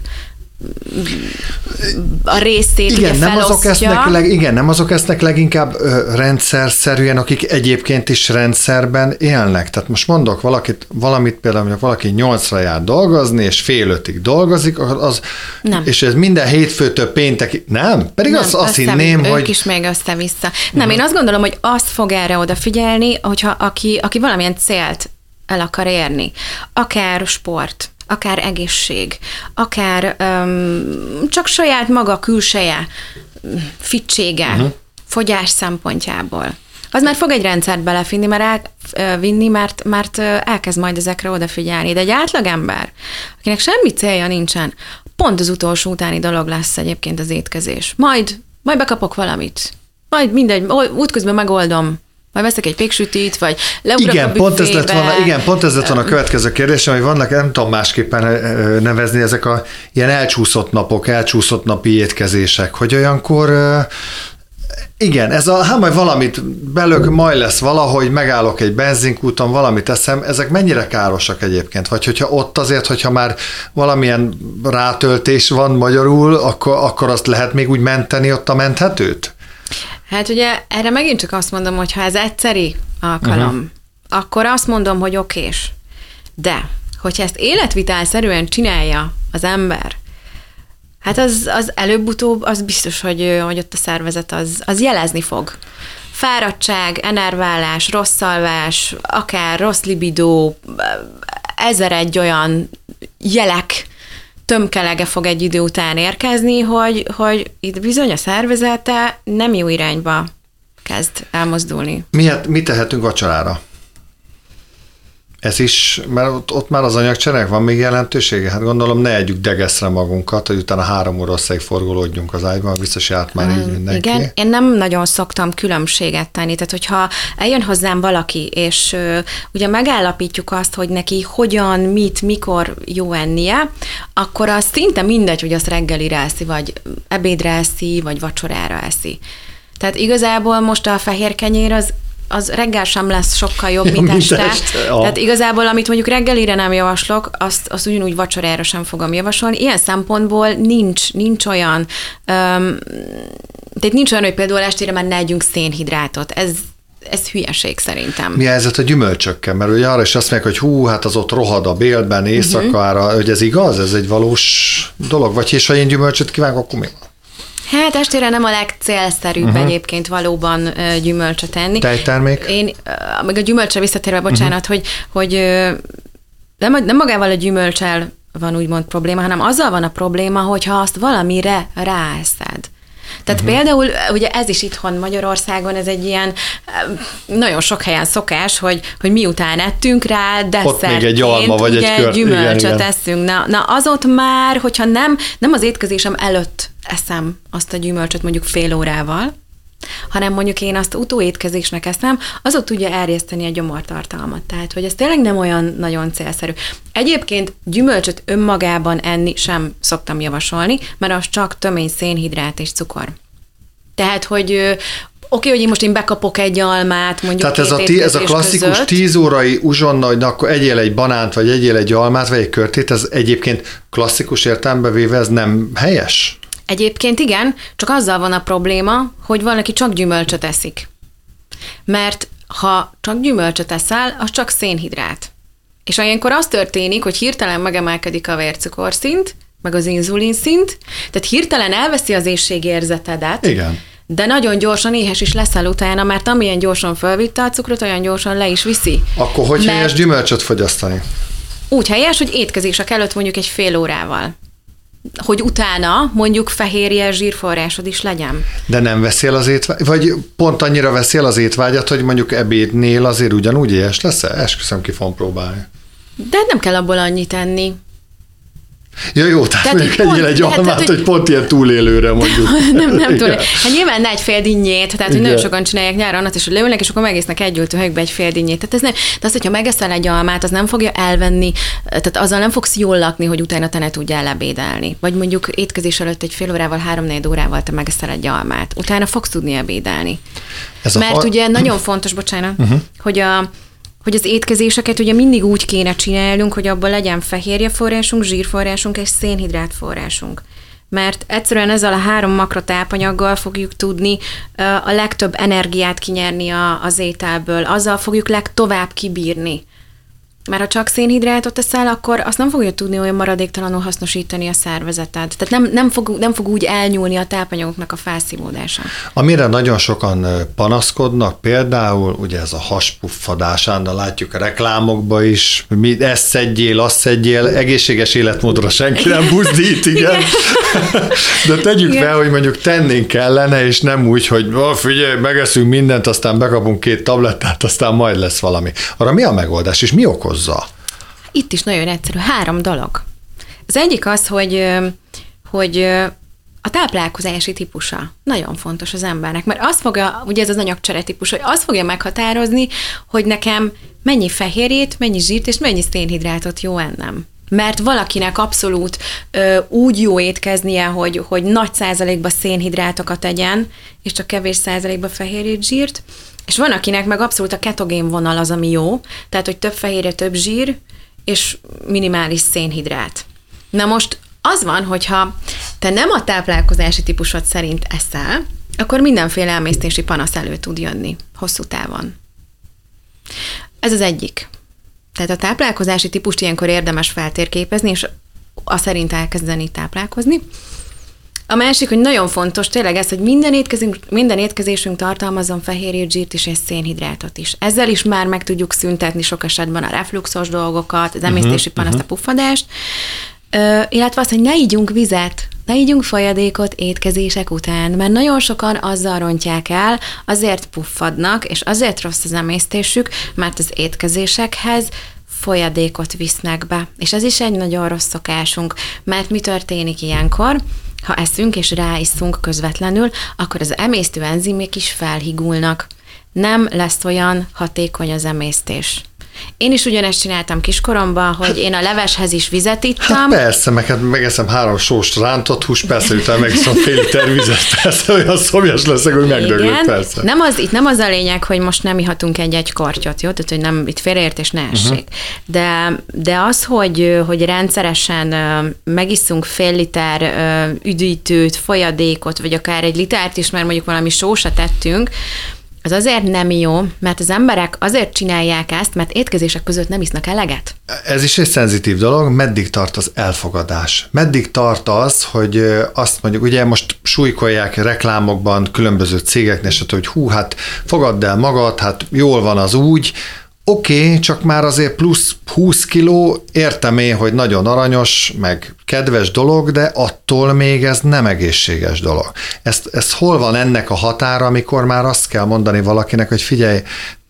a részét igen, ugye felosztja. Nem azok leg, igen, nem azok esznek leginkább ö, rendszerszerűen, akik egyébként is rendszerben élnek. Tehát most mondok valakit, valamit például, hogy valaki nyolcra jár dolgozni, és fél ötig dolgozik, az, nem. és ez minden hétfőtől péntek, nem? Pedig nem, azt, azt hinném, hogy... ők is még össze-vissza. Nem, uh-huh. én azt gondolom, hogy azt fog erre odafigyelni, hogyha aki, aki valamilyen célt el akar érni. Akár sport, akár egészség, akár öm, csak saját maga külseje, fittsége, uh-huh. fogyás szempontjából. Az már fog egy rendszert belevinni, mert, el, vinni, mert, mert elkezd majd ezekre odafigyelni. De egy átlagember, akinek semmi célja nincsen, pont az utolsó utáni dolog lesz egyébként az étkezés. Majd, majd bekapok valamit. Majd mindegy, útközben megoldom. Majd veszek egy péksütit, vagy leugrok a büfébe. Igen, pont ez lett volna a következő kérdésem, hogy vannak, nem tudom másképpen nevezni, ezek a ilyen elcsúszott napok, elcsúszott napi étkezések, hogy olyankor, igen, ez a, hát majd valamit belök, majd lesz valahogy, megállok egy benzinkúton, valamit eszem, ezek mennyire károsak egyébként? Vagy hogyha ott azért, hogyha már valamilyen rátöltés van magyarul, akkor, akkor azt lehet még úgy menteni ott a menthetőt? Hát ugye erre megint csak azt mondom, hogy ha ez egyszeri alkalom, uh-huh. akkor azt mondom, hogy okés. De, hogyha ezt életvitelszerűen csinálja az ember, hát az, az előbb-utóbb, az biztos, hogy, hogy ott a szervezet az, az jelezni fog. Fáradtság, enerválás, rossz alvás, akár rossz libidó, ezer egy olyan jelek, tömkelege fog egy idő után érkezni, hogy, hogy itt bizony a szervezete nem jó irányba kezd elmozdulni. Miért, mit tehetünk vacsorára? Ez is, mert ott, ott már az anyagcserének van még jelentősége? Hát gondolom, ne együk degeszre magunkat, hogy utána három óra összeig forgolódjunk az ágyban, biztos járt már így mindenki. Igen, én nem nagyon szoktam különbséget tenni, tehát hogyha eljön hozzám valaki, és uh, ugye megállapítjuk azt, hogy neki hogyan, mit, mikor jó ennie, akkor az szinte mindegy, hogy azt reggelire eszi, vagy ebédre eszi, vagy vacsorára eszi. Tehát igazából most a fehér kenyér az az reggel sem lesz sokkal jobb, mint este. este a... Tehát igazából, amit mondjuk reggelire nem javaslok, azt, azt ugyanúgy vacsorára sem fogom javasolni. Ilyen szempontból nincs, nincs olyan, um, tehát nincs olyan, hogy például estére már ne együnk szénhidrátot. Ez Ez hülyeség szerintem. Mi a helyzet a gyümölcsökkel? Mert ugye arra is azt mondják, hogy hú, hát az ott rohad a bélben éjszakára, uh-huh. hogy ez igaz? Ez egy valós dolog? Vagy és ha én gyümölcsöt kívánok, akkor mi van? Hát estére nem a legcélszerűbb uh-huh. egyébként valóban gyümölcsöt enni. Tejtermék? Én, meg a gyümölcsre visszatérve, bocsánat, uh-huh. hogy, hogy nem, nem magával a gyümölcsel van úgymond probléma, hanem azzal van a probléma, hogyha azt valamire ráeszed. Tehát uh-huh. például, ugye ez is itthon Magyarországon, ez egy ilyen nagyon sok helyen szokás, hogy, hogy miután ettünk rá, desszertként egy gyümölcsöt eszünk. Na, na az ott már, hogyha nem, nem az étkezésem előtt eszem azt a gyümölcsöt mondjuk fél órával, hanem mondjuk én azt utóétkezésnek eszem, az ott tudja erjeszteni a gyomortartalmat. Tehát, hogy ez tényleg nem olyan nagyon célszerű. Egyébként gyümölcsöt önmagában enni sem szoktam javasolni, mert az csak tömény szénhidrát és cukor. Tehát, hogy oké, hogy én most én bekapok egy almát, mondjuk Tehát ez a, tí, ez a klasszikus tíz órai uzsonna, hogy na, akkor egyél egy banánt, vagy egyél egy almát, vagy egy körtét, ez egyébként klasszikus értelembe véve ez nem helyes? Egyébként igen, csak azzal van a probléma, hogy valaki csak gyümölcsöt eszik. Mert ha csak gyümölcsöt eszel, az csak szénhidrát. És ilyenkor az történik, hogy hirtelen megemelkedik a vércukorszint, meg az inzulinszint, tehát hirtelen elveszi az éhségérzetedet, igen. de nagyon gyorsan éhes is leszel utána, mert amilyen gyorsan fölvitte a cukrot, olyan gyorsan le is viszi. Akkor hogy mert helyes gyümölcsöt fogyasztani? Úgy helyes, hogy étkezések előtt mondjuk egy fél órával. Hogy utána mondjuk fehérje zsírforrásod is legyen. De nem veszél az étvágyat, vagy pont annyira veszél az étvágyat, hogy mondjuk ebédnél azért ugyanúgy éhes lesz-e? Esküszöm, ki fogom próbálni. De nem kell abból annyit enni. Ja, jó, tehát, tehát mondjuk egyél egy almát, tehát, hogy, hogy pont ilyen túlélőre mondjuk. Nem, nem túlélő. Hát nyilván ne egy fél dinnyét, tehát hogy nagyon sokan csinálják nyáron azt is, hogy leülnek, és akkor megésznek együltő helyükbe egy fél dinnyét. Tehát ez nem, de az, hogyha megeszel egy almát, az nem fogja elvenni, tehát azzal nem fogsz jól lakni, hogy utána te ne tudjál ebédelni. Vagy mondjuk étkezés előtt egy fél órával, három-négy órával te megeszel egy almát. Utána fogsz tudni ebédelni. Ez Mert a... ugye nagyon fontos, bocsánat, uh-huh. hogy a... hogy az étkezéseket ugye mindig úgy kéne csinálnunk, hogy abban legyen fehérjeforrásunk, zsírforrásunk és szénhidrátforrásunk. Mert egyszerűen ezzel a három makrotápanyaggal fogjuk tudni a legtöbb energiát kinyerni az ételből, azzal fogjuk legtovább kibírni. Mert ha csak szénhidrátot eszel, akkor azt nem fogja tudni olyan maradéktalanul hasznosítani a szervezeted. Tehát nem, nem, fog, nem fog úgy elnyúlni a tápanyagoknak a felszívódása. Amire nagyon sokan panaszkodnak, például ugye ez a haspuffadás, állandóan látjuk a reklámokba is, mi ezt szedjél, azt szedjél, egészséges életmódra senki nem buzdít, igen. De tegyük igen. fel, hogy mondjuk tennénk kellene, és nem úgy, hogy figyelj, megeszünk mindent, aztán bekapunk két tablettát, aztán majd lesz valami. Arra mi a megoldás, és mi okoz? Itt is nagyon egyszerű. Három dolog. Az egyik az, hogy, hogy a táplálkozási típusa nagyon fontos az embernek, mert az fogja, ugye ez az anyagcsere típus, hogy az fogja meghatározni, hogy nekem mennyi fehérjét, mennyi zsírt és mennyi szénhidrátot jó ennem. Mert valakinek abszolút ö, úgy jó étkeznie, hogy, hogy nagy százalékban szénhidrátokat egyen, és csak kevés százalékban fehérjét, zsírt, és van, akinek meg abszolút a ketogén vonal az, ami jó, tehát, hogy több fehérje, több zsír, és minimális szénhidrát. Na most az van, hogyha te nem a táplálkozási típusod szerint eszel, akkor mindenféle emésztési panasz elő tud jönni hosszú távon. Ez az egyik. Tehát a táplálkozási típust ilyenkor érdemes feltérképezni, és a szerint elkezdeni táplálkozni. A másik, hogy nagyon fontos tényleg ez, hogy minden étkezésünk, minden étkezésünk tartalmazzon fehérjét, zsírt is és szénhidrátot is. Ezzel is már meg tudjuk szüntetni sok esetben a refluxos dolgokat, az emésztési uh-huh, panaszt, uh-huh. a puffadást, Ö, illetve azt, hogy ne ígyunk vizet, ne ígyunk folyadékot étkezések után, mert nagyon sokan azzal rontják el, azért puffadnak, és azért rossz az emésztésük, mert az étkezésekhez folyadékot visznek be. És ez is egy nagyon rossz szokásunk, mert mi történik ilyenkor? Ha eszünk és ráiszunk közvetlenül, akkor az emésztő enzimek is felhigulnak. Nem lesz olyan hatékony az emésztés. Én is ugyanezt csináltam kiskoromban, hogy hát, én a leveshez is vizet ittam. Hát persze, meg hát megeszem három sóst rántott hús, persze, utána megiszom fél liter vizet, persze, olyan szomjas leszek, hogy megdöglök, persze. Nem az, itt nem az a lényeg, hogy most nem ihatunk egy-egy kortyot, jó? Tehát, hogy nem, itt félreértés ne essék. Uh-huh. De, de az, hogy, hogy rendszeresen megiszunk fél liter üdítőt, folyadékot, vagy akár egy litert is, mert mondjuk valami sósat tettünk, az azért nem jó, mert az emberek azért csinálják ezt, mert étkezések között nem isznak eleget. Ez is egy szenzitív dolog, meddig tart az elfogadás? Meddig tart az, hogy azt mondjuk, ugye most súlykolják reklámokban, különböző cégeknél, hogy hú, hát fogadd el magad, hát jól van az úgy, oké, okay, csak már azért plusz húsz kiló, értem én, hogy nagyon aranyos, meg kedves dolog, de attól még ez nem egészséges dolog. Ez, ez hol van ennek a határa, amikor már azt kell mondani valakinek, hogy figyelj,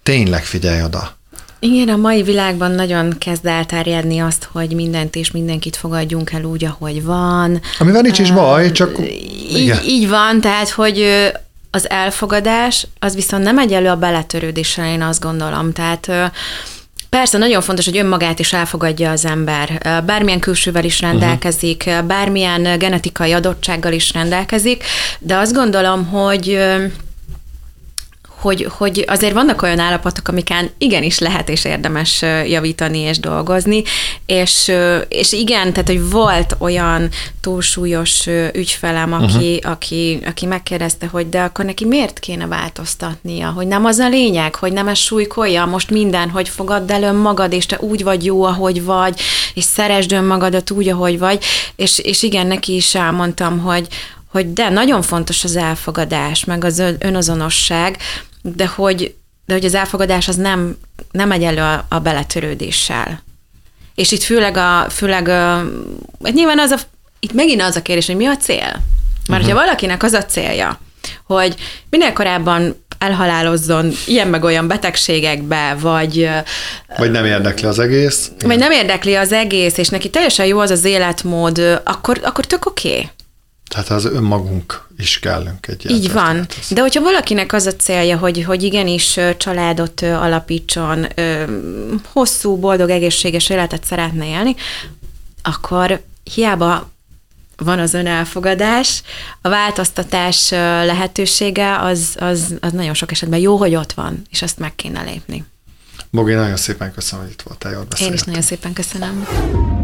tényleg figyelj oda. Igen, a mai világban nagyon kezd elterjedni azt, hogy mindent és mindenkit fogadjunk el úgy, ahogy van. Amivel nincs is baj, csak... Így, így van, tehát, hogy... Az elfogadás, az viszont nem egyenlő a beletörődéssel, én azt gondolom. Tehát persze nagyon fontos, hogy önmagát is elfogadja az ember. Bármilyen külsővel is rendelkezik, bármilyen genetikai adottsággal is rendelkezik, de azt gondolom, hogy... Hogy, hogy azért vannak olyan állapotok, amikán igenis lehet és érdemes javítani és dolgozni, és, és igen, tehát, hogy volt olyan túlsúlyos ügyfelem, aki, uh-huh. aki, aki megkérdezte, hogy de akkor neki miért kéne változtatnia, hogy nem az a lényeg, hogy nem ez súlykolja most minden, hogy fogadd el önmagad, és te úgy vagy jó, ahogy vagy, és szeresd önmagadat úgy, ahogy vagy, és, és igen, neki is elmondtam, hogy, hogy de, nagyon fontos az elfogadás, meg az önazonosság, De hogy, de hogy az elfogadás az nem, nem egyenlő a, a beletörődéssel. És itt főleg a, főleg a, hát nyilván az a, itt megint az a kérdés, hogy mi a cél? Mert uh-huh. hogyha valakinek az a célja, hogy minél korábban elhalálozzon ilyen meg olyan betegségekbe, vagy... Vagy nem érdekli az egész. Vagy igen. nem érdekli az egész, és neki teljesen jó az az életmód, akkor, akkor tök oké. Okay. Tehát az önmagunk is kellünk egy Így van. De hogyha valakinek az a célja, hogy, hogy igenis családot alapítson, hosszú, boldog, egészséges életet szeretne élni, akkor hiába van az önelfogadás, a változtatás lehetősége az, az, az nagyon sok esetben jó, hogy ott van, és azt meg kéne lépni. Bogi, nagyon szépen köszönöm, hogy itt voltál, jól beszélgettem. Én is nagyon szépen köszönöm.